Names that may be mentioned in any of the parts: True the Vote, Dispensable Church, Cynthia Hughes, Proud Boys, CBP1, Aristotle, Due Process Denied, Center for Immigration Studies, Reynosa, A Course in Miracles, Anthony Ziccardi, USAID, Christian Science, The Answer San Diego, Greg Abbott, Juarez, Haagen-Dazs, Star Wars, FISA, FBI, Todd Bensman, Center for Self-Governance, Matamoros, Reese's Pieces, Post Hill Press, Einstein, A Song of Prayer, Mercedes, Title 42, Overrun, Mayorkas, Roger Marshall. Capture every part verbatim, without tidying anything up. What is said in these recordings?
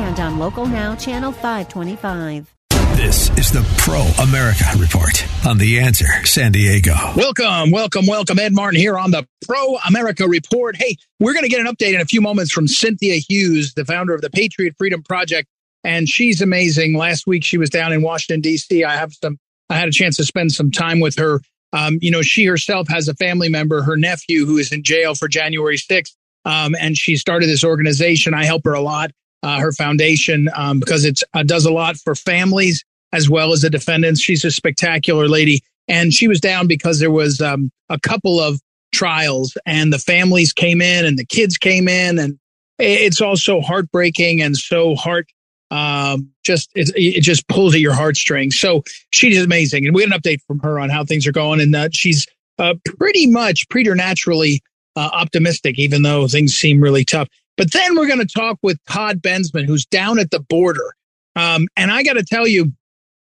and on Local Now, Channel five twenty-five. This is the Pro America Report on The Answer San Diego. Welcome, welcome, welcome. Ed Martin here on the Pro America Report. Hey, we're going to get an update in a few moments from Cynthia Hughes, the founder of the Patriot Freedom Project, and she's amazing. Last week she was down in Washington, D C. I have some. I had a chance to spend some time with her. Um, you know, she herself has a family member, her nephew, who is in jail for January sixth, um, and she started this organization. I help her a lot. Uh, her foundation, um, because it uh, does a lot for families as well as the defendants. She's a spectacular lady. And she was down because there was um, a couple of trials and the families came in and the kids came in. And it's all so heartbreaking and so heart, um, just it, it just pulls at your heartstrings. So she's amazing. And we had an update from her on how things are going. And uh, she's uh, pretty much preternaturally uh, optimistic, even though things seem really tough. But then we're going to talk with Todd Bensman, who's down at the border. Um, and I got to tell you,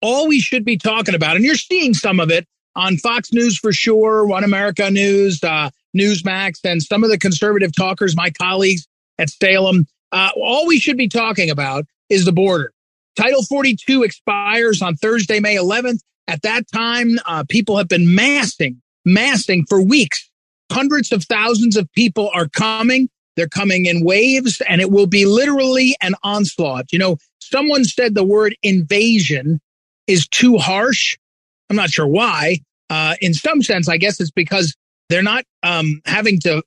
all we should be talking about, and you're seeing some of it on Fox News for sure, One America News, uh, Newsmax, and some of the conservative talkers, my colleagues at Salem, uh, all we should be talking about is the border. Title forty-two expires on Thursday, May eleventh. At that time, uh, people have been massing, massing for weeks. Hundreds of thousands of people are coming. They're coming in waves, and it will be literally an onslaught. You know, someone said the word invasion is too harsh. I'm not sure why. Uh, in some sense, I guess it's because they're not um, having to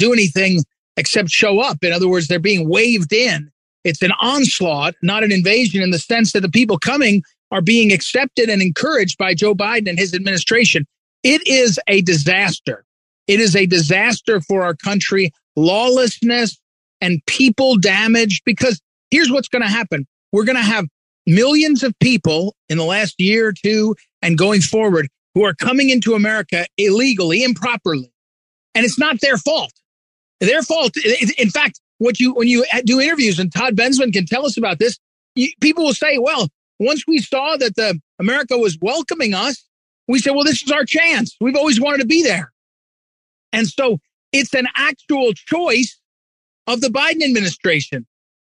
do anything except show up. In other words, they're being waved in. It's an onslaught, not an invasion, in the sense that the people coming are being accepted and encouraged by Joe Biden and his administration. It is a disaster. It is a disaster for our country. Lawlessness and people damaged, because here's what's going to happen. We're going to have millions of people in the last year or two and going forward who are coming into America illegally, improperly. And it's not their fault. Their fault. In fact, what you when you do interviews, and Todd Bensman can tell us about this, you, people will say, well, once we saw that the America was welcoming us, we said, well, this is our chance. We've always wanted to be there. And so it's an actual choice of the Biden administration.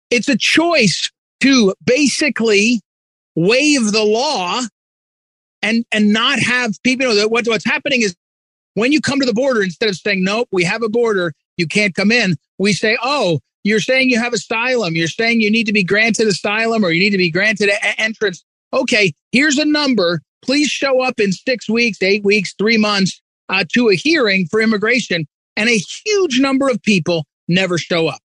It's a choice to basically waive the law and and not have people, you know, what, what's happening is when you come to the border, instead of saying, nope, we have a border, you can't come in, we say, oh, you're saying you have asylum. You're saying you need to be granted asylum or you need to be granted a- entrance. Okay, here's a number. Please show up in six weeks, eight weeks, three months uh, to a hearing for immigration. And a huge number of people never show up.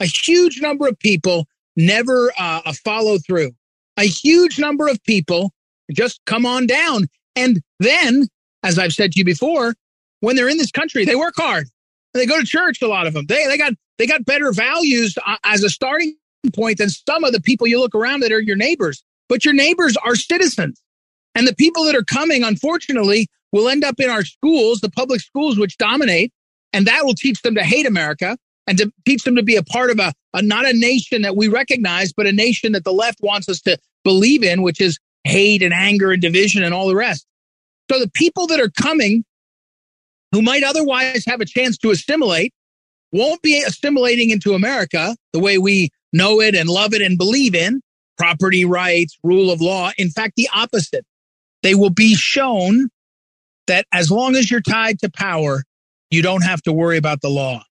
A huge number of people never uh, follow through. A huge number of people just come on down. And then, as I've said to you before, when they're in this country, they work hard. They go to church, a lot of them. They they got they got better values uh, as a starting point than some of the people you look around that are your neighbors. But your neighbors are citizens. And the people that are coming, unfortunately, will end up in our schools, the public schools, which dominate. And that will teach them to hate America and to teach them to be a part of a, a not a nation that we recognize, but a nation that the left wants us to believe in, which is hate and anger and division and all the rest. So the people that are coming who might otherwise have a chance to assimilate won't be assimilating into America the way we know it and love it and believe in property rights, rule of law. In fact, the opposite. They will be shown that as long as you're tied to power, you don't have to worry about the law.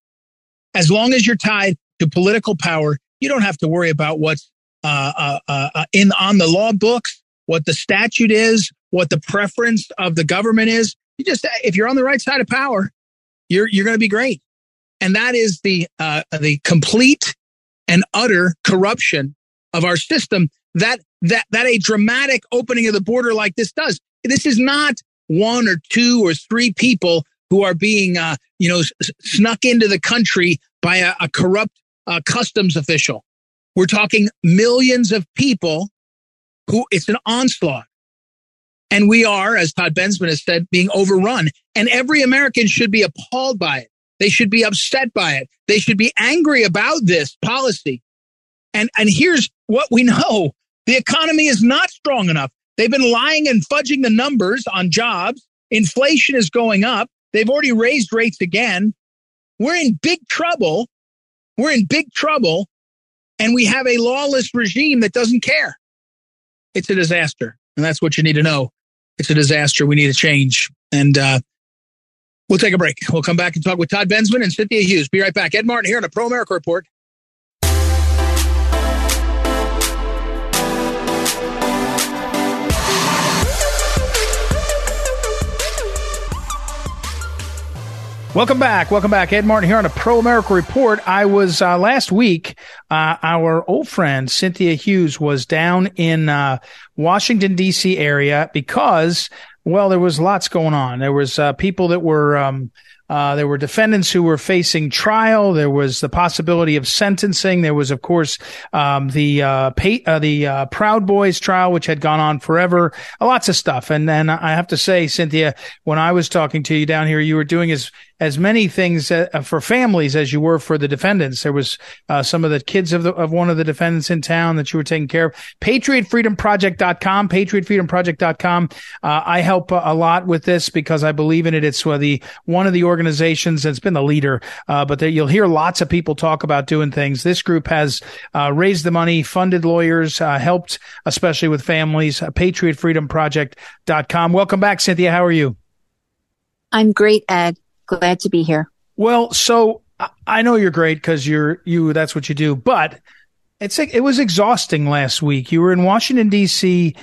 As long as you're tied to political power, you don't have to worry about what's uh, uh, uh, in on the law books, what the statute is, what the preference of the government is. You just, if you're on the right side of power, you're you're going to be great. And that is the uh, the complete and utter corruption of our system. That that that a dramatic opening of the border like this does. This is not one or two or three people who are being, uh, you know, s- snuck into the country by a, a corrupt uh, customs official. We're talking millions of people who it's an onslaught. And we are, as Todd Bensman has said, being overrun. And every American should be appalled by it. They should be upset by it. They should be angry about this policy. And and here's what we know. The economy is not strong enough. They've been lying and fudging the numbers on jobs. Inflation is going up. They've already raised rates again. We're in big trouble. We're in big trouble. And we have a lawless regime that doesn't care. It's a disaster. And that's what you need to know. It's a disaster. We need a change. And uh, we'll take a break. We'll come back and talk with Todd Bensman and Cynthia Hughes. Be right back. Ed Martin here on the Pro America Report. Welcome back. Welcome back. Ed Martin here on a Pro America Report. I was, uh, last week, uh, our old friend Cynthia Hughes was down in, uh, Washington, D C area because, well, there was lots going on. There was, uh, people that were, um, Uh, there were defendants who were facing trial. There was the possibility of sentencing. There was, of course, um, the uh, pay, uh, the uh, Proud Boys trial, which had gone on forever. Uh, lots of stuff. And and I have to say, Cynthia, when I was talking to you down here, you were doing as as many things uh, for families as you were for the defendants. There was uh, some of the kids of the of one of the defendants in town that you were taking care of. Patriot Freedom Project dot com, Patriot Freedom Project dot com. Uh, I help uh, a lot with this because I believe in it. It's uh, the one of the organizations. organizations that's been the leader, uh, but there, you'll hear lots of people talk about doing things. This group has uh, raised the money, funded lawyers, uh, helped, especially with families, uh, Patriot Freedom Project dot com. Welcome back, Cynthia. How are you? I'm great, Ed. Glad to be here. Well, so I, I know you're great because you're you. That's what you do, but it's it was exhausting last week. You were in Washington, D C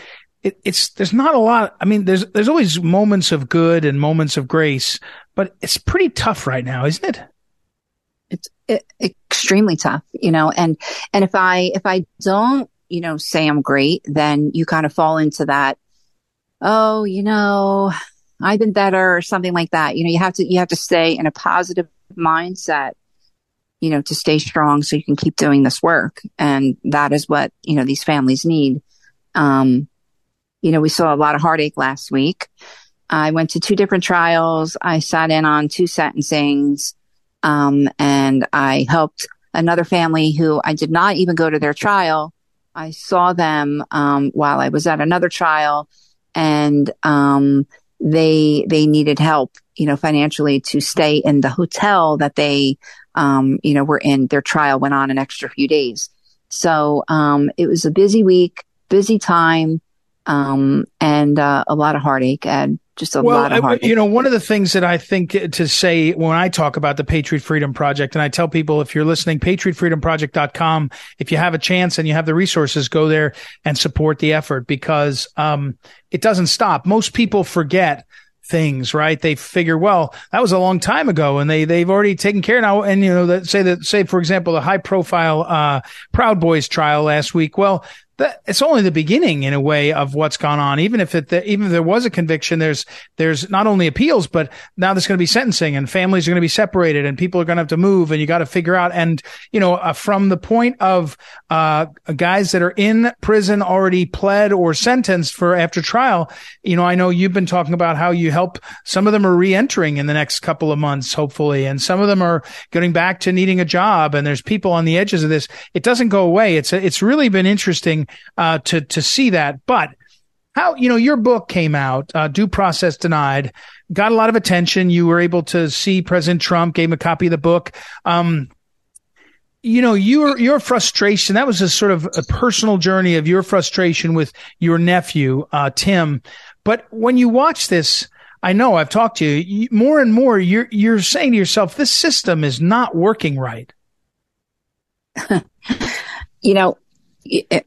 It, it's there's not a lot. I mean, there's there's always moments of good and moments of grace, but it's pretty tough right now, isn't it? It's it, extremely tough, you know. And and if I if I don't, you know, say I'm great, then you kind of fall into that. Oh, you know, I've been better or something like that. You know, you have to you have to stay in a positive mindset, you know, to stay strong so you can keep doing this work. And that is what, you know, these families need. Um, you know, we saw a lot of heartache last week. I went to two different trials. I sat in on two sentencings, um, and I helped another family who I did not even go to their trial. I saw them um, while I was at another trial, and um, they they needed help, you know, financially to stay in the hotel that they, um, you know, were in. Their trial went on an extra few days, so um, it was a busy week, busy time, um, and uh, a lot of heartache, Ed. Just a well, lot of heartache. You know, one of the things that I think to say when I talk about the Patriot Freedom Project, and I tell people, if you're listening, Patriot Freedom Project dot com, if you have a chance and you have the resources, go there and support the effort, because um, it doesn't stop. Most people forget things, right? They figure, well, that was a long time ago, and they they've already taken care now. And you know, that, say that say for example, the high profile uh, Proud Boys trial last week. Well, that, it's only the beginning in a way of what's gone on. Even if it the, even if there was a conviction, there's there's not only appeals, but now there's going to be sentencing, and families are going to be separated, and people are going to have to move, and you got to figure out. And you know, uh, from the point of uh, guys that are in prison already pled or sentenced for after trial, you know, I know you've been talking about how you help. Help. Some of them are re-entering in the next couple of months, hopefully, and some of them are going back to needing a job. And there's people on the edges of this. It doesn't go away. It's a, it's really been interesting uh, to to see that. But how, you know, your book came out, uh, Due Process Denied, got a lot of attention. You were able to see President Trump, gave him a copy of the book. Um, you know, your your frustration. That was a sort of a personal journey of your frustration with your nephew, uh, Tim. But when you watch this, I know I've talked to you more and more. You're you're saying to yourself, this system is not working right. You know, it,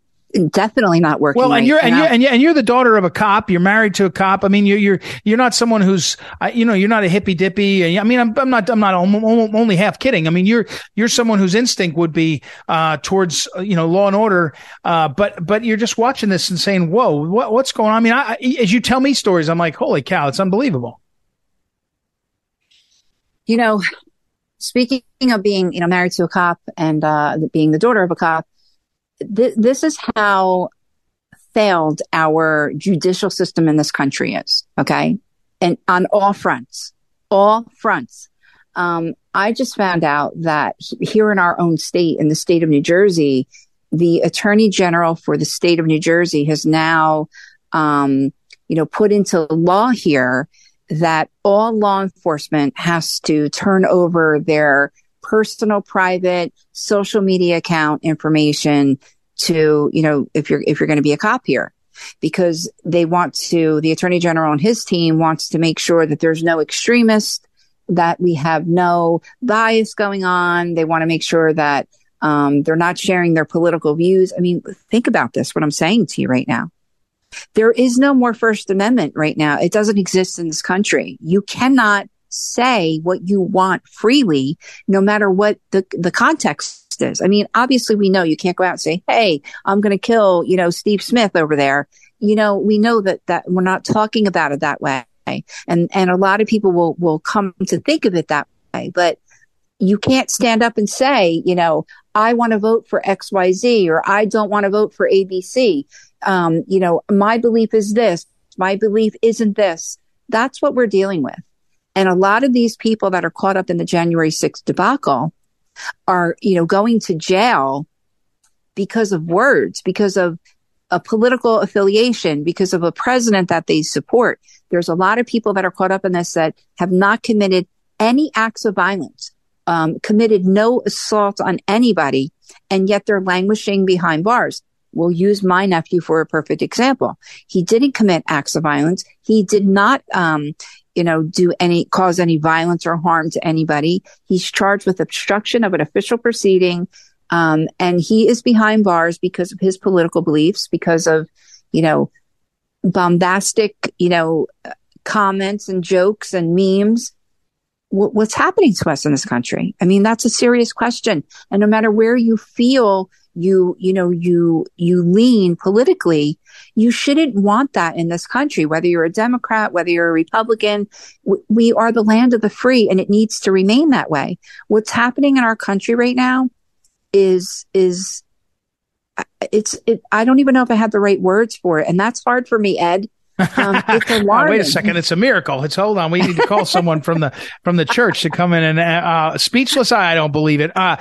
definitely not working. Well, and right you're and now. you're and you're and you're the daughter of a cop. You're married to a cop. I mean, you're you're you're not someone who's uh, you know, you're not a hippy dippy. I mean, I'm I'm not I'm not only half kidding. I mean, you're you're someone whose instinct would be uh, towards you know law and order. Uh, but but you're just watching this and saying, whoa, what what's going on? I mean, I, I, as you tell me stories, I'm like, holy cow, it's unbelievable. You know, speaking of being you know married to a cop and uh, being the daughter of a cop. This is how failed our judicial system in this country is, okay? And on all fronts, all fronts. Um, I just found out that here in our own state, in the state of New Jersey, the Attorney General for the state of New Jersey has now, um, you know, put into law here that all law enforcement has to turn over their personal, private, social media account information to, you know, if you're, if you're going to be a cop here, because they want to, the Attorney General and his team wants to make sure that there's no extremists, that we have no bias going on. They want to make sure that um, they're not sharing their political views. I mean, think about this, what I'm saying to you right now. There is no more First Amendment right now. It doesn't exist in this country. You cannot say what you want freely, no matter what the, the context is. I mean, obviously, we know you can't go out and say, hey, I'm going to kill, you know, Steve Smith over there. You know, we know that, that we're not talking about it that way. And and a lot of people will, will come to think of it that way. But you can't stand up and say, you know, I want to vote for X Y Z or I don't want to vote for A B C. Um, you know, my belief is this. My belief isn't this. That's what we're dealing with. And a lot of these people that are caught up in the January sixth debacle are, you know, going to jail because of words, because of a political affiliation, because of a president that they support. There's a lot of people that are caught up in this that have not committed any acts of violence, um, committed no assault on anybody, and yet they're languishing behind bars. We'll use my nephew for a perfect example. He didn't commit acts of violence. He did not, um, you know, do any, cause any violence or harm to anybody. He's charged with obstruction of an official proceeding. Um, and he is behind bars because of his political beliefs, because of, you know, bombastic, you know, comments and jokes and memes. W- what's happening to us in this country? I mean, that's a serious question. And no matter where you feel you, you know, you, you lean politically, you shouldn't want that in this country, whether you're a Democrat, whether you're a Republican. W- we are the land of the free, and it needs to remain that way. What's happening in our country right now is, is, it's, it, I don't even know if I had the right words for it. And that's hard for me, Ed. Um, it's oh, wait a second. It's a miracle. It's hold on. We need to call someone from the, from the church to come in and, uh, speechless. I don't believe it. Uh,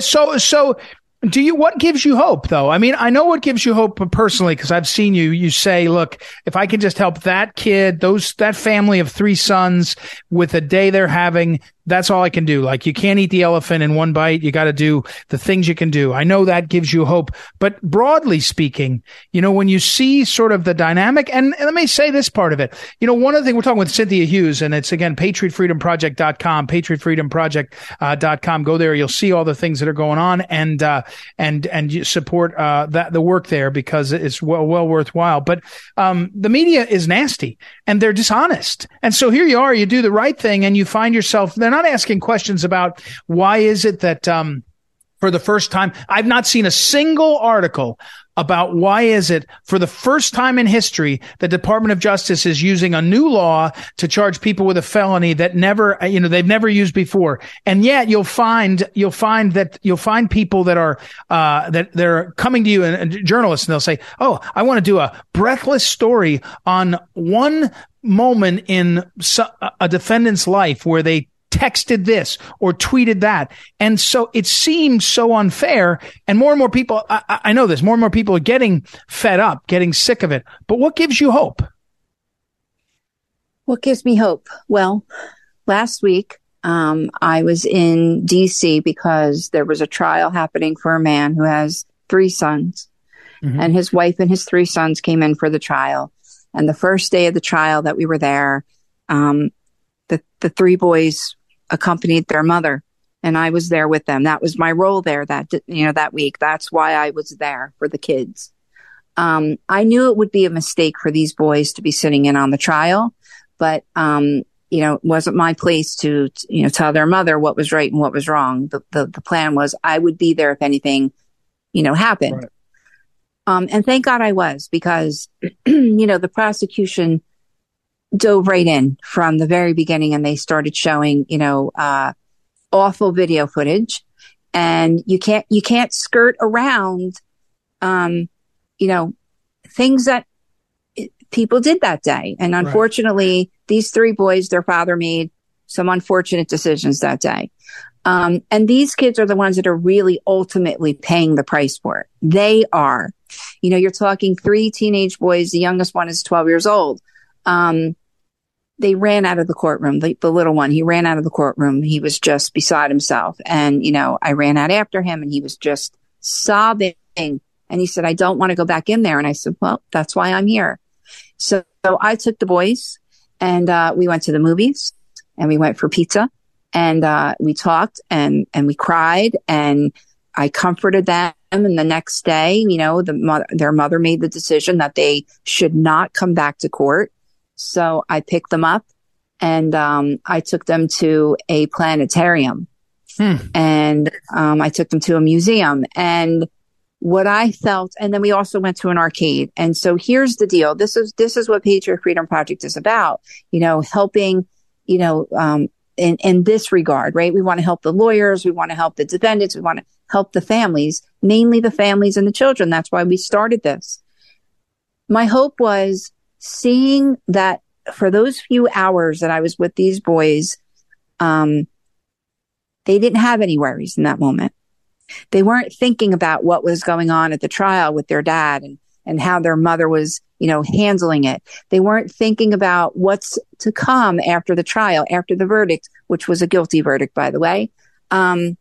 so, so do you, what gives you hope though? I mean, I know what gives you hope personally, because I've seen you, you say, look, if I can just help that kid, those, that family of three sons with a day they're having, that's all I can do. Like, you can't eat the elephant in one bite. You got to do the things you can do. I know that gives you hope. But broadly speaking, you know, when you see sort of the dynamic, and, and let me say this part of it. You know, one of the things we're talking with Cynthia Hughes, and it's, again, Patriot Freedom Project dot com, Patriot Freedom Project dot com. Go there. You'll see all the things that are going on, and, uh, and, and you support, uh, that, the work there, because it's well, well worthwhile. But, um, the media is nasty and they're dishonest. And so here you are, you do the right thing and you find yourself then. Not asking questions about why is it that um, for the first time, I've not seen a single article about why is it for the first time in history, the Department of Justice is using a new law to charge people with a felony that never, you know, they've never used before. And yet you'll find, you'll find that you'll find people that are, uh, that they're coming to you and, and journalists, and they'll say, oh, I want to do a breathless story on one moment in su- a defendant's life where they texted this or tweeted that. And so it seems so unfair. And more and more people, I, I know this, more and more people are getting fed up, getting sick of it. But what gives you hope? What gives me hope? Well, last week, um, I was in D C because there was a trial happening for a man who has three sons. Mm-hmm. And his wife and his three sons came in for the trial. And the first day of the trial that we were there, um, the, the three boys accompanied their mother, and I was there with them. That was my role there that, you know, that week. That's why I was there, for the kids. Um, I knew it would be a mistake for these boys to be sitting in on the trial, but, um, you know, it wasn't my place to, you know, tell their mother what was right and what was wrong. The, the, the plan was I would be there if anything, you know, happened. Right. Um, and thank God I was, because, you know, the prosecution dove right in from the very beginning, and they started showing, you know, uh, awful video footage, and you can't, you can't skirt around, um, you know, things that people did that day. And unfortunately, right. these three boys, their father made some unfortunate decisions that day. Um, and these kids are the ones that are really ultimately paying the price for it. They are. You know, you're talking three teenage boys. The youngest one is twelve years old. Um, they ran out of the courtroom. The, the little one, he ran out of the courtroom. He was just beside himself. And, you know, I ran out after him and he was just sobbing. And he said, I don't want to go back in there. And I said, well, that's why I'm here. So, so I took the boys and uh, we went to the movies and we went for pizza and uh, we talked and, and we cried and I comforted them. And the next day, you know, the mother, their mother made the decision that they should not come back to court. So I picked them up and um, I took them to a planetarium hmm. and um, I took them to a museum. And what I felt, and then we also went to an arcade. And so here's the deal. This is, this is what Patriot Freedom Project is about, you know, helping, you know, um, in, in this regard, right? We want to help the lawyers. We want to help the defendants. We want to help the families, mainly the families and the children. That's why we started this. My hope was seeing that for those few hours that I was with these boys, um, they didn't have any worries in that moment. They weren't thinking about what was going on at the trial with their dad and, and how their mother was, you know, handling it. They weren't thinking about what's to come after the trial, after the verdict, which was a guilty verdict, by the way. Um,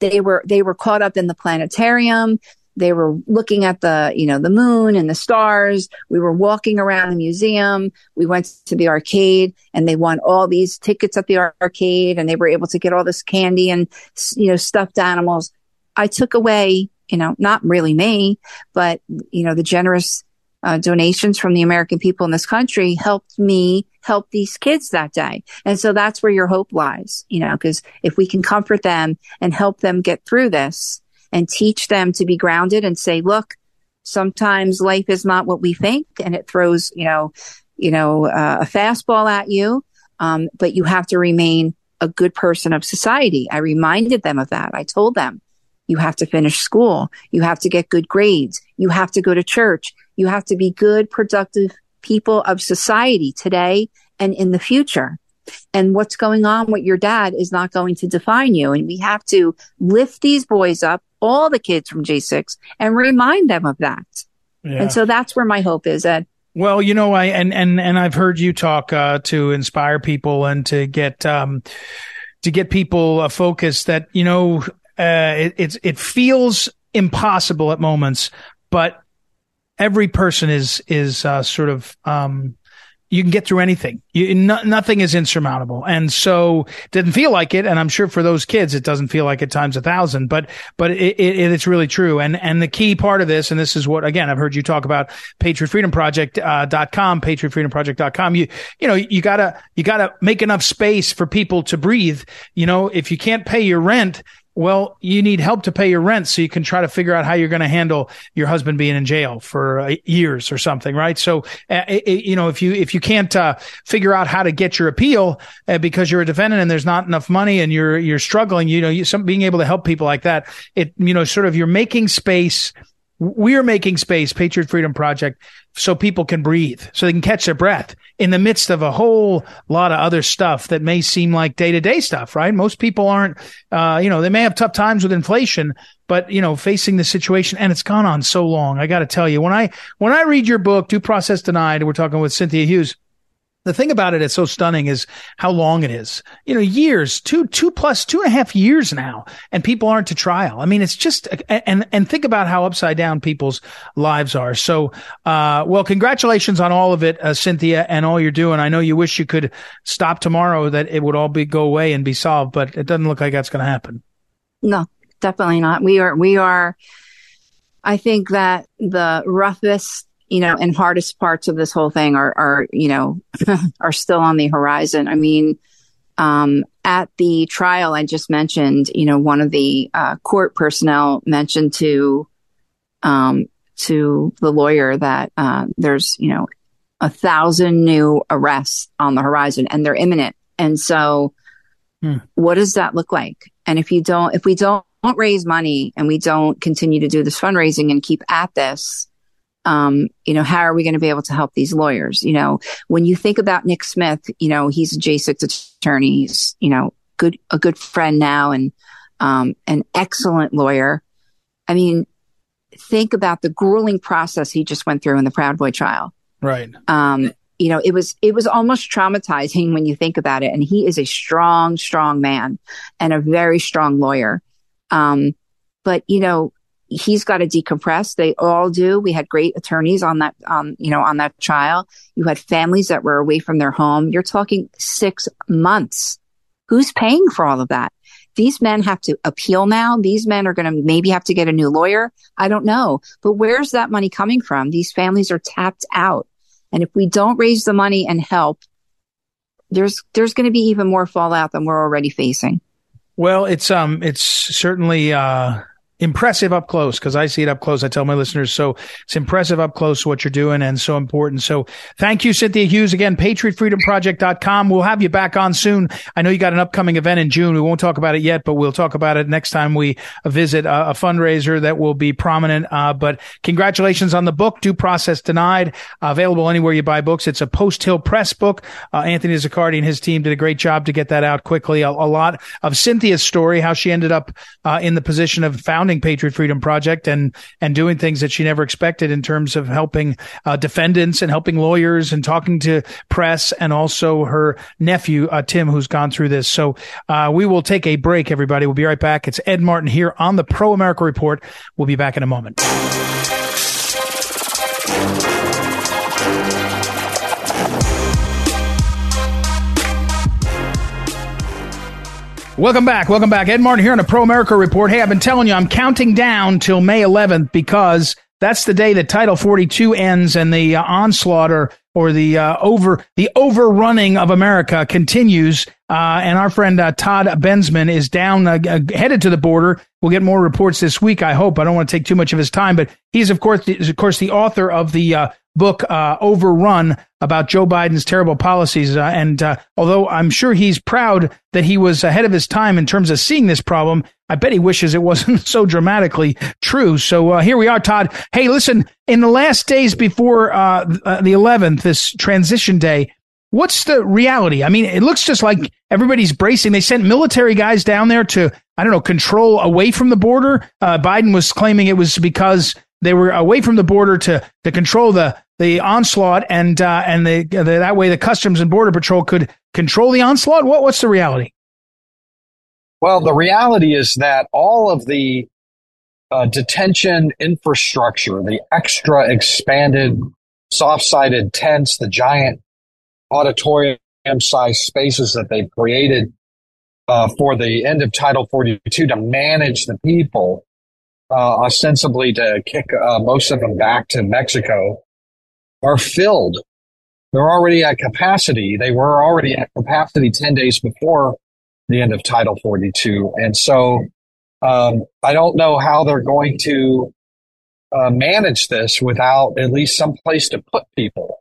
they were, they were caught up in the planetarium. They were looking at the, you know, the moon and the stars. We were walking around the museum. We went to the arcade and they won all these tickets at the arcade and they were able to get all this candy and, you know, stuffed animals. I took away, you know, not really me, but, you know, the generous uh, donations from the American people in this country helped me help these kids that day. And so that's where your hope lies, you know, because if we can comfort them and help them get through this, and teach them to be grounded and say, look, sometimes life is not what we think and it throws, you know, you know, uh, a fastball at you. Um, but you have to remain a good person of society. I reminded them of that. I told them, you have to finish school. You have to get good grades. You have to go to church. You have to be good, productive people of society today and in the future. And what's going on with your dad is not going to define you. And we have to lift these boys up, all the kids from J six, and remind them of that. Yeah. And so that's where my hope is, Ed. Well, you know, I and and, and I've heard you talk uh, to inspire people and to get um, to get people uh, focused that, you know, uh, it, it's, it feels impossible at moments, but every person is is uh, sort of um you can get through anything. You, no, nothing is insurmountable. And so it didn't feel like it. And I'm sure for those kids, it doesn't feel like it times a thousand, but, but it, it, it's really true. And, and the key part of this, and this is what, again, I've heard you talk about Patriot Freedom Project dot com, Patriot Freedom Project dot com. You, you know, you gotta, you gotta make enough space for people to breathe. You know, if you can't pay your rent, well, you need help to pay your rent so you can try to figure out how you're going to handle your husband being in jail for uh, years or something, right? So, uh, it, you know, if you, if you can't, uh, figure out how to get your appeal uh, because you're a defendant and there's not enough money and you're, you're struggling, you know, you, some being able to help people like that, it, you know, sort of you're making space. We're making space, Patriot Freedom Project, so people can breathe, so they can catch their breath in the midst of a whole lot of other stuff that may seem like day-to-day stuff, right? Most people aren't, uh, you know, they may have tough times with inflation, but, you know, facing the situation, and it's gone on so long. I got to tell you, when I, when I read your book, Due Process Denied, we're talking with Cynthia Hughes, the thing about it that's so stunning is how long it is. You know, years, two, two plus two and a half years now, and people aren't to trial. I mean, it's just, and, and think about how upside down people's lives are. So, uh, well, congratulations on all of it, uh, Cynthia, and all you're doing. I know you wish you could stop tomorrow, that it would all be go away and be solved, but it doesn't look like that's going to happen. No, definitely not. We are, we are, I think that the roughest, you know, and hardest parts of this whole thing are, are, you know, are still on the horizon. I mean, um, at the trial I just mentioned, you know, one of the uh, court personnel mentioned to, um, to the lawyer that uh, there's, you know, a thousand new arrests on the horizon and they're imminent. And so hmm. what does that look like? And if you don't, if we don't raise money and we don't continue to do this fundraising and keep at this, um, you know, how are we going to be able to help these lawyers? You know, when you think about Nick Smith, you know, he's a J six attorney, he's, you know, good, a good friend now and um, an excellent lawyer. I mean, think about the grueling process he just went through in the Proud Boy trial. Right. Um, you know, it was it was almost traumatizing when you think about it. And he is a strong, strong man and a very strong lawyer. Um, but, you know, he's got to decompress. They all do. We had great attorneys on that, um, you know, on that trial. You had families that were away from their home. You're talking six months. Who's paying for all of that? These men have to appeal now. These men are going to maybe have to get a new lawyer. I don't know. But where's that money coming from? These families are tapped out. And if we don't raise the money and help, there's there's going to be even more fallout than we're already facing. Well, it's um it's certainly uh, impressive up close, because I see it up close. I tell my listeners, so it's impressive up close what you're doing and so important. So thank you, Cynthia Hughes. Again, patriot freedom project dot com. We'll have you back on soon. I know you got an upcoming event in June. We won't talk about it yet, but we'll talk about it next time we visit a, a fundraiser that will be prominent. Uh, but congratulations on the book, Due Process Denied, uh, available anywhere you buy books. It's a Post Hill Press book. Uh, Anthony Ziccardi and his team did a great job to get that out quickly. A, a lot of Cynthia's story, how she ended up uh, in the position of founder Patriot Freedom Project and and doing things that she never expected in terms of helping uh, defendants and helping lawyers and talking to press, and also her nephew, uh, Tim, who's gone through this. So uh, we will take a break, everybody. We'll be right back. It's Ed Martin here on the Pro America Report. We'll be back in a moment. Welcome back. Welcome back. Ed Martin here on a Pro America Report. Hey, I've been telling you, I'm counting down till May eleventh, because that's the day that Title forty-two ends and the uh, onslaught or, or the uh, over the overrunning of America continues. Uh, and our friend uh, Todd Bensman is down, uh, uh, headed to the border. We'll get more reports this week, I hope. I don't want to take too much of his time, but he's, of course, is, of course, the author of the uh, book uh, Overrun, about Joe Biden's terrible policies. Uh, and uh, although I'm sure he's proud that he was ahead of his time in terms of seeing this problem, I bet he wishes it wasn't so dramatically true. So uh, here we are, Todd. Hey, listen, in the last days before uh, the eleventh, this transition day, what's the reality? I mean, it looks just like everybody's bracing. They sent military guys down there to, I don't know, control away from the border. Uh, Biden was claiming it was because they were away from the border to, to control the the onslaught, and uh, and the, the, that way the Customs and Border Patrol could control the onslaught? What What's the reality? Well, the reality is that all of the uh, detention infrastructure, the extra expanded, soft-sided tents, the giant auditorium-sized spaces that they've created uh, for the end of Title forty-two to manage the people, uh, ostensibly to kick uh, most of them back to Mexico, are filled. They're already at capacity. They were already at capacity ten days before the end of Title forty-two. And so um, I don't know how they're going to uh, manage this without at least some place to put people,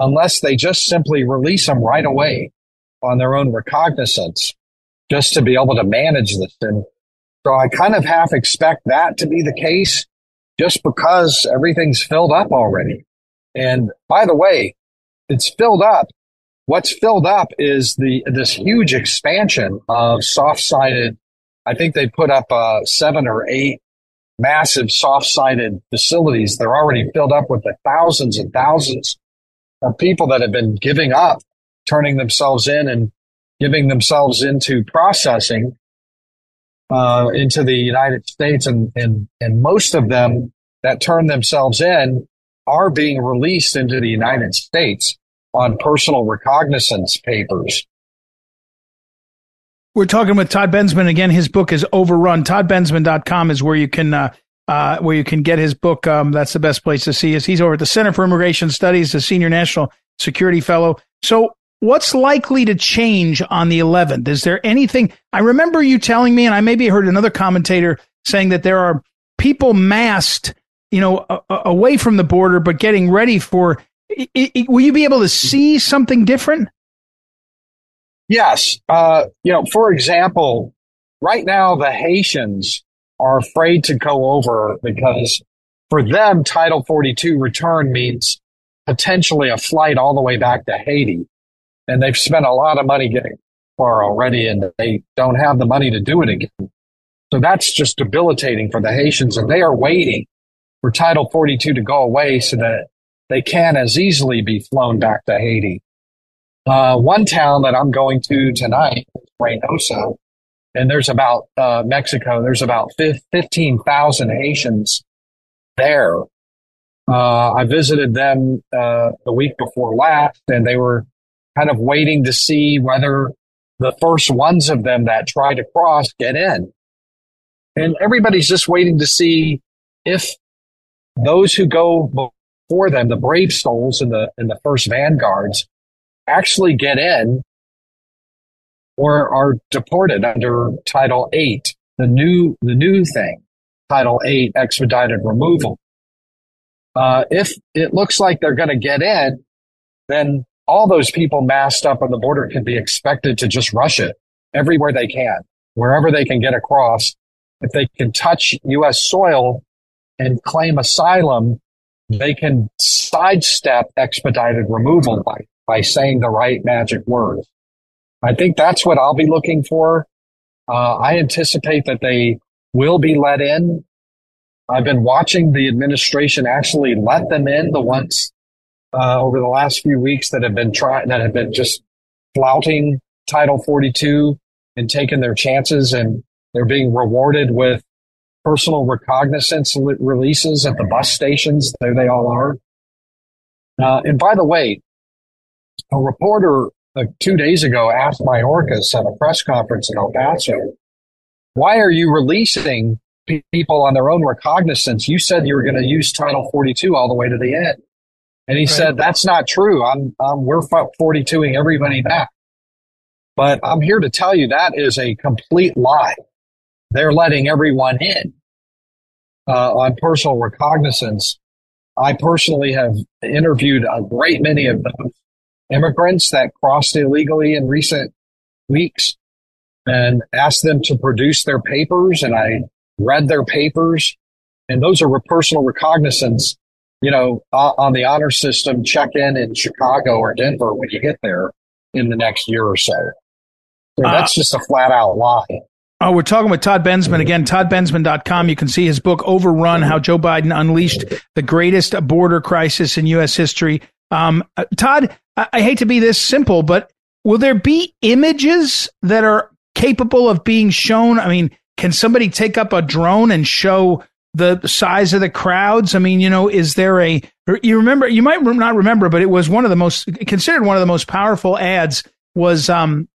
unless they just simply release them right away on their own recognizance, just to be able to manage this. And so I kind of half expect that to be the case, just because everything's filled up already. And by the way, it's filled up. What's filled up is the this huge expansion of soft-sided. I think they put up uh, seven or eight massive soft-sided facilities. They're already filled up with the thousands and thousands of people that have been giving up, turning themselves in and giving themselves into processing uh, into the United States. And, and, and most of them that turn themselves in are being released into the United States on personal recognizance papers. We're talking with Todd Bensman. Again, his book is Overrun. Todd Bensman dot com is where you can uh, uh, where you can get his book. Um, that's the best place to see us. He's over at the Center for Immigration Studies, a senior national security fellow. So what's likely to change on the eleventh? Is there anything? I remember you telling me, and I maybe heard another commentator saying that there are people masked, you know, a- away from the border, but getting ready for it, it, will you be able to see something different? Yes. Uh, you know, for example, right now, the Haitians are afraid to go over because For them, Title forty-two return means potentially a flight all the way back to Haiti. And they've spent a lot of money getting far already, and they don't have the money to do it again. So that's just debilitating for the Haitians, and they are waiting for Title forty-two to go away so that they can as easily be flown back to Haiti. Uh, one town that I'm going to tonight is Reynosa, and there's about, uh, Mexico, there's about fifteen thousand Haitians there. Uh, I visited them uh, the week before last, and they were kind of waiting to see whether the first ones of them that try to cross get in. And everybody's just waiting to see if those who go before them, the brave souls and the, and the first vanguards, actually get in or are deported under Title eight, the new, the new thing, Title eight, expedited removal. Uh, if it looks like they're going to get in, then all those people massed up on the border can be expected to just rush it everywhere they can, wherever they can get across. If they can touch U S soil and claim asylum, they can sidestep expedited removal by, by saying the right magic word. I think that's what I'll be looking for. Uh, I anticipate that they will be let in. I've been watching the administration actually let them in, the ones uh, over the last few weeks that have been trying, that have been just flouting Title forty-two and taking their chances, and they're being rewarded with personal recognizance releases at the bus stations. There they all are. Uh, and by the way, a reporter uh, two days ago asked Mayorkas at a press conference in El Paso, "Why are you releasing people on their own recognizance? You said you were going to use Title forty-two all the way to the end." And he right. said, "That's not true. I'm, I'm we're forty-twoing everybody back." But I'm here to tell you that is a complete lie. They're letting everyone in uh, on personal recognizance. I personally have interviewed a great many of those immigrants that crossed illegally in recent weeks and asked them to produce their papers, and I read their papers, and those are personal recognizance, you know, uh, on the honor system check-in in Chicago or Denver when you get there in the next year or so. So uh, that's just a flat-out lie. Oh, we're talking with Todd Bensman again, Todd Bensman dot com. You can see his book, Overrun, How Joe Biden Unleashed the Greatest Border Crisis in U S History. Um, uh, Todd, I-, I hate to be this simple, but will there be images that are capable of being shown? I mean, can somebody take up a drone and show the size of the crowds? I mean, you know, is there a, you remember, you might not remember, but it was one of the most, considered one of the most powerful ads was um,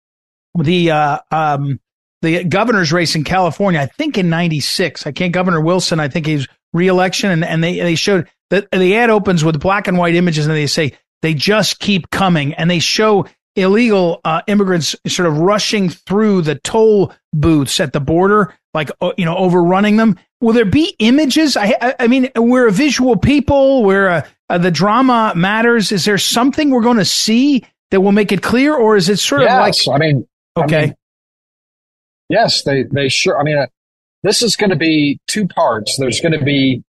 the uh, um, the governor's race in California, I think in ninety-six. I can't, Governor Wilson, I think he's re-election, and, and they, they showed, the, the ad opens with black and white images, and they say, "They just keep coming," and they show illegal uh, immigrants sort of rushing through the toll booths at the border, like, you know, overrunning them. Will there be images? I, I, I mean, we're a visual people, where uh, uh, the drama matters. Is there something we're going to see that will make it clear, or is it sort yes, of like? I mean, okay, I mean, yes, they they sure. I mean, uh, this is going to be two parts. There's going to be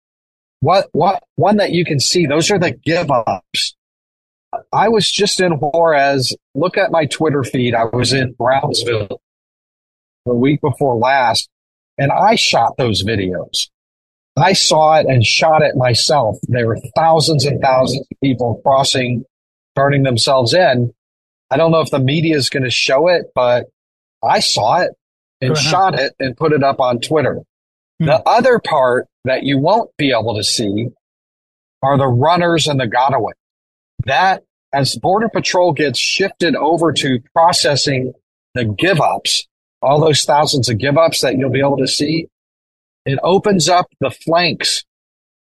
what what one that you can see. Those are the give ups. I was just in Juarez. Look at my Twitter feed. I was in Brownsville the week before last, and I shot those videos. I saw it and shot it myself. There were thousands and thousands of people crossing, turning themselves in. I don't know if the media is going to show it, but I saw it and uh-huh. shot it and put it up on Twitter. Mm-hmm. The other part that you won't be able to see are the runners and the gotaways. That, as Border Patrol gets shifted over to processing the give-ups, all those thousands of give-ups that you'll be able to see, it opens up the flanks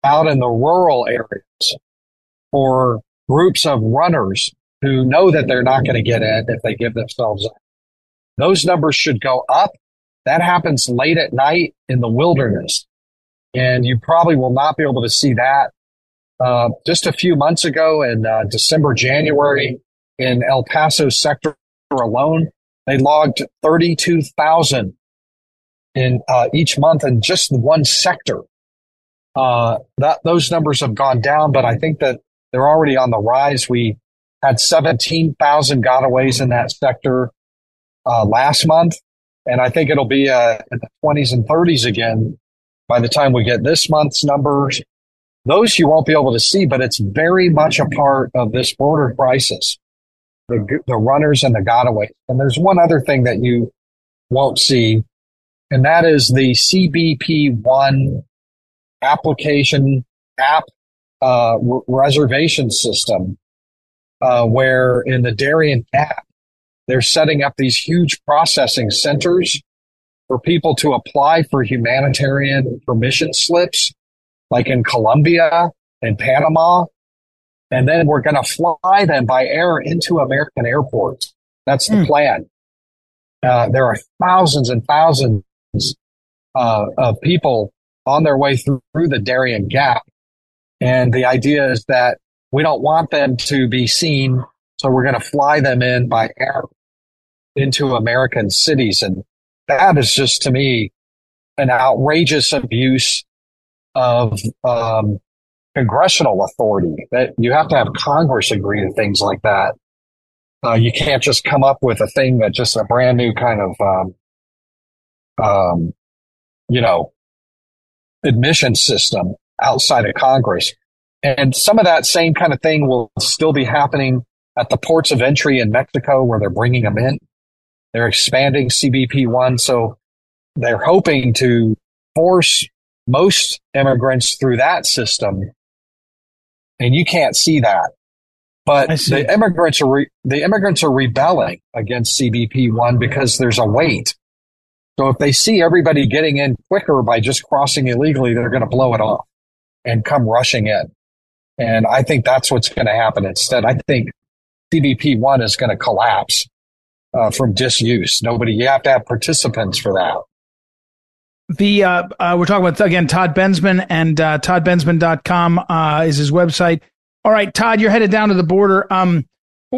out in the rural areas for groups of runners who know that they're not going to get in if they give themselves up. Those numbers should go up. That happens late at night in the wilderness, and you probably will not be able to see that. Uh, just a few months ago in uh, December, January, in El Paso sector alone, they logged thirty-two thousand in uh, each month in just one sector. Uh, that those numbers have gone down, but I think that they're already on the rise. We had seventeen thousand gotaways in that sector uh, last month, and I think it'll be uh, in the twenties and thirties again by the time we get this month's numbers. Those you won't be able to see, but it's very much a part of this border crisis, the, the runners and the gotaways. And there's one other thing that you won't see, and that is the C B P one application app uh, r- reservation system, uh, where in the Darien Gap, they're setting up these huge processing centers for people to apply for humanitarian permission slips, like in Colombia and Panama, and then we're going to fly them by air into American airports. That's the mm. plan. Uh, there are thousands and thousands uh, of people on their way through, through the Darien Gap, and the idea is that we don't want them to be seen, so we're going to fly them in by air into American cities, and that is just, to me, an outrageous abuse of um, congressional authority. That you have to have Congress agree to things like that. Uh, you can't just come up with a thing that just a brand new kind of, um, um, you know, admission system outside of Congress. And some of that same kind of thing will still be happening at the ports of entry in Mexico where they're bringing them in. They're expanding C B P one, so they're hoping to force most immigrants through that system, and you can't see that. But the immigrants are re- the immigrants are rebelling against C B P one because there's a wait. So if they see everybody getting in quicker by just crossing illegally, they're going to blow it off and come rushing in. And I think that's what's going to happen instead. I think C B P one is going to collapse uh, from disuse. Nobody, you have to have participants for that. The uh, uh, we're talking about, again, Todd Bensman, and uh, Todd Bensman dot com uh, is his website. All right, Todd, you're headed down to the border. Um,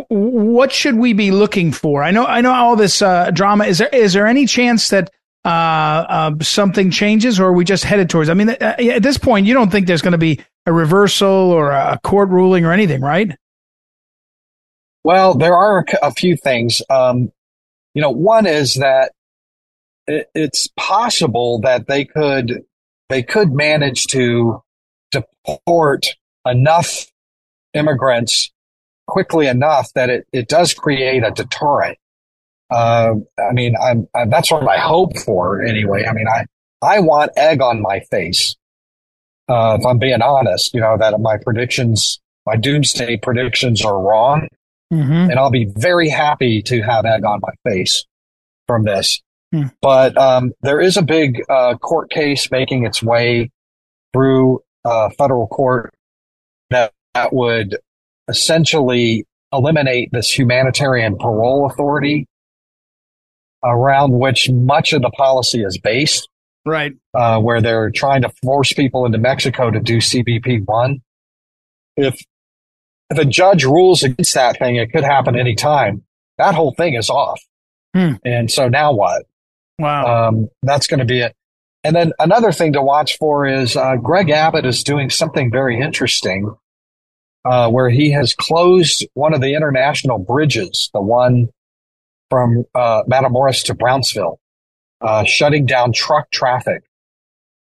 what should we be looking for? I know, I know, all this uh, drama. Is there is there any chance that uh, uh, something changes, or are we just headed towards? I mean, at this point, you don't think there's going to be a reversal or a court ruling or anything, right? Well, there are a few things. Um, you know, one is that it, it's possible that they could they could manage to deport enough immigrants quickly enough that it, it does create a deterrent. Uh, I mean, I'm, I'm, that's what I hope for anyway. I mean, I, I want egg on my face. Uh, if I'm being honest, you know, that my predictions, my doomsday predictions are wrong. Mm-hmm. And I'll be very happy to have egg on my face from this. Mm. But, um, there is a big, uh, court case making its way through, uh, federal court that, that would essentially eliminate this humanitarian parole authority around which much of the policy is based, right? Uh, where they're trying to force people into Mexico to do C B P one. If, if a judge rules against that thing, it could happen any time. That whole thing is off. Hmm. And so now what? Wow. Um, that's going to be it. And then another thing to watch for is uh, Greg Abbott is doing something very interesting, uh, where he has closed one of the international bridges, the one from uh, Matamoros to Brownsville, uh, shutting down truck traffic,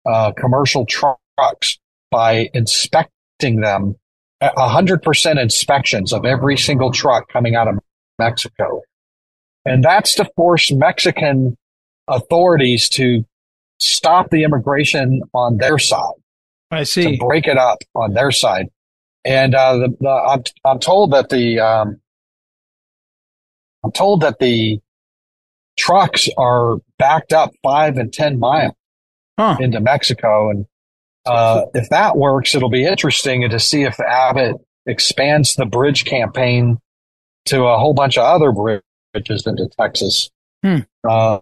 uh, commercial tr- trucks, by inspecting them, one hundred percent inspections of every single truck coming out of Mexico. And that's to force Mexican authorities to stop the immigration on their side. I see. To break it up on their side. And uh, the, the, I'm, I'm told that the um, I'm told that the trucks are backed up five and ten miles huh. into Mexico. And uh, if that works, it'll be interesting to see if Abbott expands the bridge campaign to a whole bunch of other bridges into Texas. Hmm. Uh,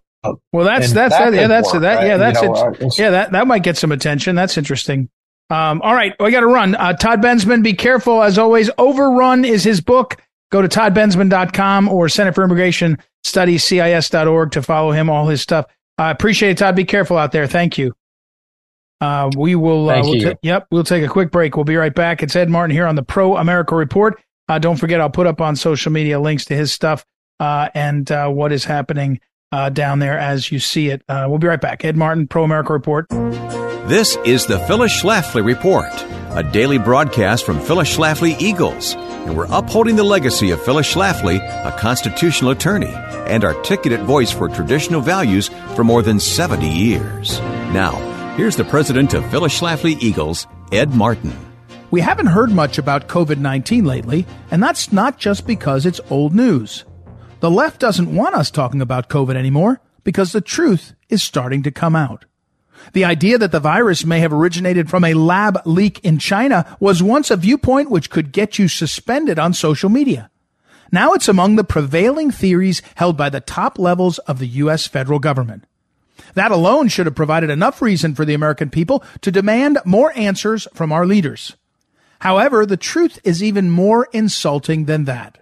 well, that's that's that, that yeah, that's work, that right? yeah, that's you know, it, yeah, that that might get some attention. That's interesting. Um, all right, well, I got to run. Uh, Todd Bensman, be careful as always. Overrun is his book. Go to Todd Bensman dot com or Center for Immigration Studies, C I S dot org, to follow him, all his stuff. I uh, appreciate it, Todd. Be careful out there. Thank you. Uh, we will. Uh, Thank we'll you. T- yep. We'll take a quick break. We'll be right back. It's Ed Martin here on the Pro America Report. Uh, don't forget, I'll put up on social media links to his stuff uh, and uh, what is happening uh, down there as you see it. Uh, we'll be right back. Ed Martin, Pro America Report. This is the Phyllis Schlafly Report, a daily broadcast from Phyllis Schlafly Eagles. And we're upholding the legacy of Phyllis Schlafly, a constitutional attorney and articulate voice for traditional values for more than seventy years. Now, here's the president of Phyllis Schlafly Eagles, Ed Martin. We haven't heard much about covid nineteen lately, and that's not just because it's old news. The left doesn't want us talking about COVID anymore because the truth is starting to come out. The idea that the virus may have originated from a lab leak in China was once a viewpoint which could get you suspended on social media. Now it's among the prevailing theories held by the top levels of the U S federal government. That alone should have provided enough reason for the American people to demand more answers from our leaders. However, the truth is even more insulting than that.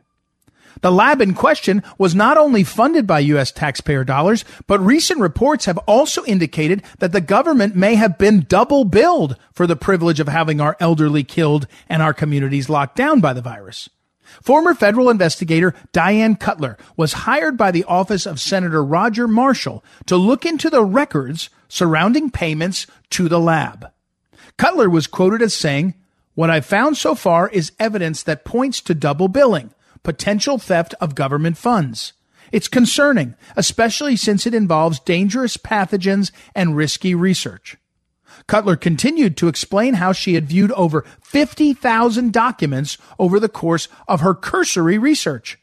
The lab in question was not only funded by U S taxpayer dollars, but recent reports have also indicated that the government may have been double billed for the privilege of having our elderly killed and our communities locked down by the virus. Former federal investigator Diane Cutler was hired by the office of Senator Roger Marshall to look into the records surrounding payments to the lab. Cutler was quoted as saying, "What I've found so far is evidence that points to double billing, potential theft of government funds. It's concerning, especially since it involves dangerous pathogens and risky research." Cutler continued to explain how she had viewed over fifty thousand documents over the course of her cursory research.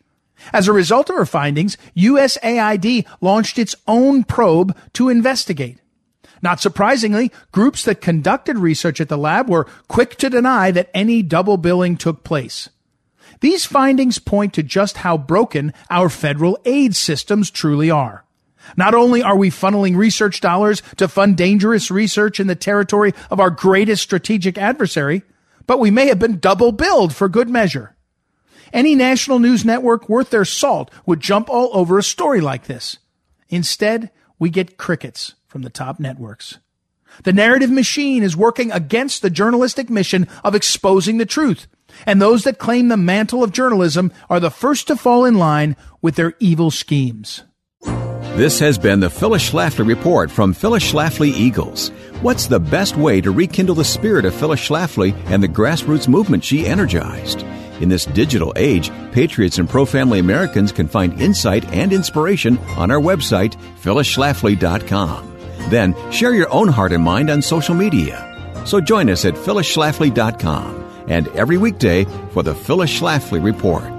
As a result of her findings, U S A I D launched its own probe to investigate. Not surprisingly, groups that conducted research at the lab were quick to deny that any double billing took place. These findings point to just how broken our federal aid systems truly are. Not only are we funneling research dollars to fund dangerous research in the territory of our greatest strategic adversary, but we may have been double billed for good measure. Any national news network worth their salt would jump all over a story like this. Instead, we get crickets from the top networks. The narrative machine is working against the journalistic mission of exposing the truth, and those that claim the mantle of journalism are the first to fall in line with their evil schemes. This has been the Phyllis Schlafly Report from Phyllis Schlafly Eagles. What's the best way to rekindle the spirit of Phyllis Schlafly and the grassroots movement she energized? In this digital age, patriots and pro-family Americans can find insight and inspiration on our website, phyllis schlafly dot com. Then, share your own heart and mind on social media. So join us at phyllis schlafly dot com and every weekday for the Phyllis Schlafly Report.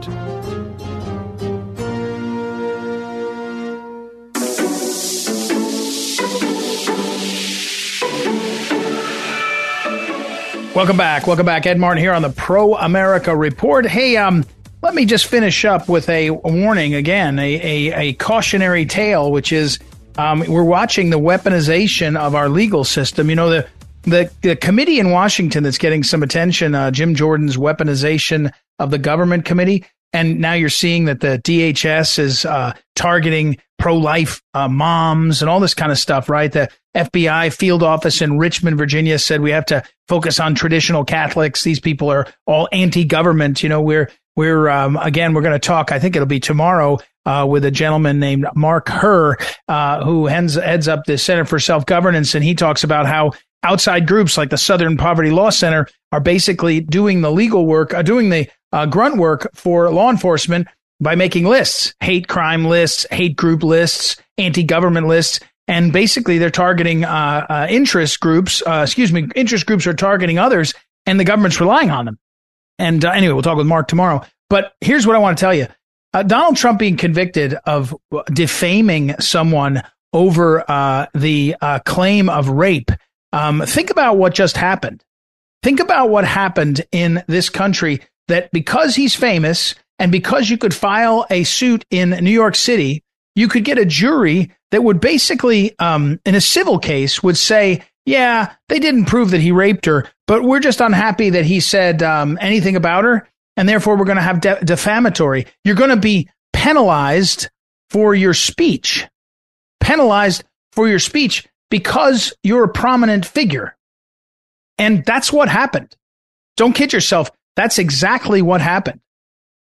Welcome back. Welcome back. Ed Martin here on the Pro America Report. Hey, um, let me just finish up with a warning again, a, a, a cautionary tale, which is um, we're watching the weaponization of our legal system. You know, the the, the committee in Washington that's getting some attention, uh, Jim Jordan's weaponization of the government committee. And now you're seeing that the D H S is uh, targeting pro-life uh, moms and all this kind of stuff, right? The F B I field office in Richmond, Virginia said we have to focus on traditional Catholics. These people are all anti-government. You know, we're we're um, again, we're going to talk. I think it'll be tomorrow uh, with a gentleman named Mark Herr, uh, who heads, heads up the Center for Self-Governance. And he talks about how outside groups like the Southern Poverty Law Center are basically doing the legal work, are doing the Uh, grunt work for law enforcement by making lists, hate crime lists, hate group lists, anti-government lists. And basically they're targeting uh, uh, interest groups, uh, excuse me, interest groups are targeting others and the government's relying on them. And uh, anyway, we'll talk with Mark tomorrow. But here's what I want to tell you. Uh, Donald Trump being convicted of defaming someone over uh, the uh, claim of rape. Um, think about what just happened. Think about what happened in this country. That because he's famous and because you could file a suit in New York City, you could get a jury that would basically, um, in a civil case, would say, yeah, they didn't prove that he raped her, but we're just unhappy that he said um, anything about her, and therefore we're going to have de- defamatory. You're going to be penalized for your speech, penalized for your speech because you're a prominent figure. And that's what happened. Don't kid yourself. That's exactly what happened.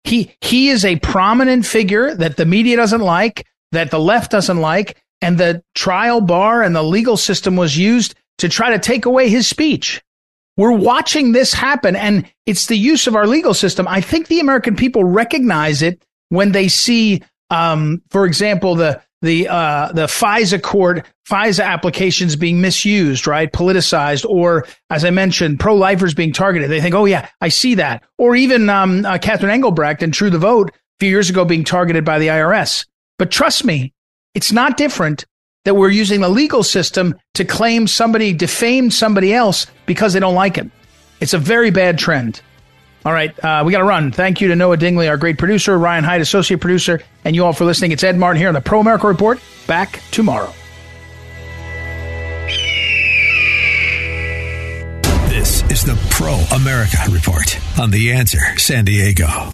He he is a prominent figure that the media doesn't like, that the left doesn't like, and the trial bar and the legal system was used to try to take away his speech. We're watching this happen, and it's the use of our legal system. I think the American people recognize it when they see, um, for example, the the uh, the FISA court, FISA applications being misused, right, politicized, or, as I mentioned, pro-lifers being targeted. They think, oh, yeah, I see that. Or even um, uh, Catherine Engelbrecht and True the Vote a few years ago being targeted by the I R S. But trust me, it's not different that we're using the legal system to claim somebody, defame somebody else because they don't like him. It's a very bad trend. All right, uh, we got to run. Thank you to Noah Dingley, our great producer, Ryan Hyde, associate producer, and you all for listening. It's Ed Martin here on the Pro America Report. Back tomorrow. This is the Pro America Report on The Answer San Diego.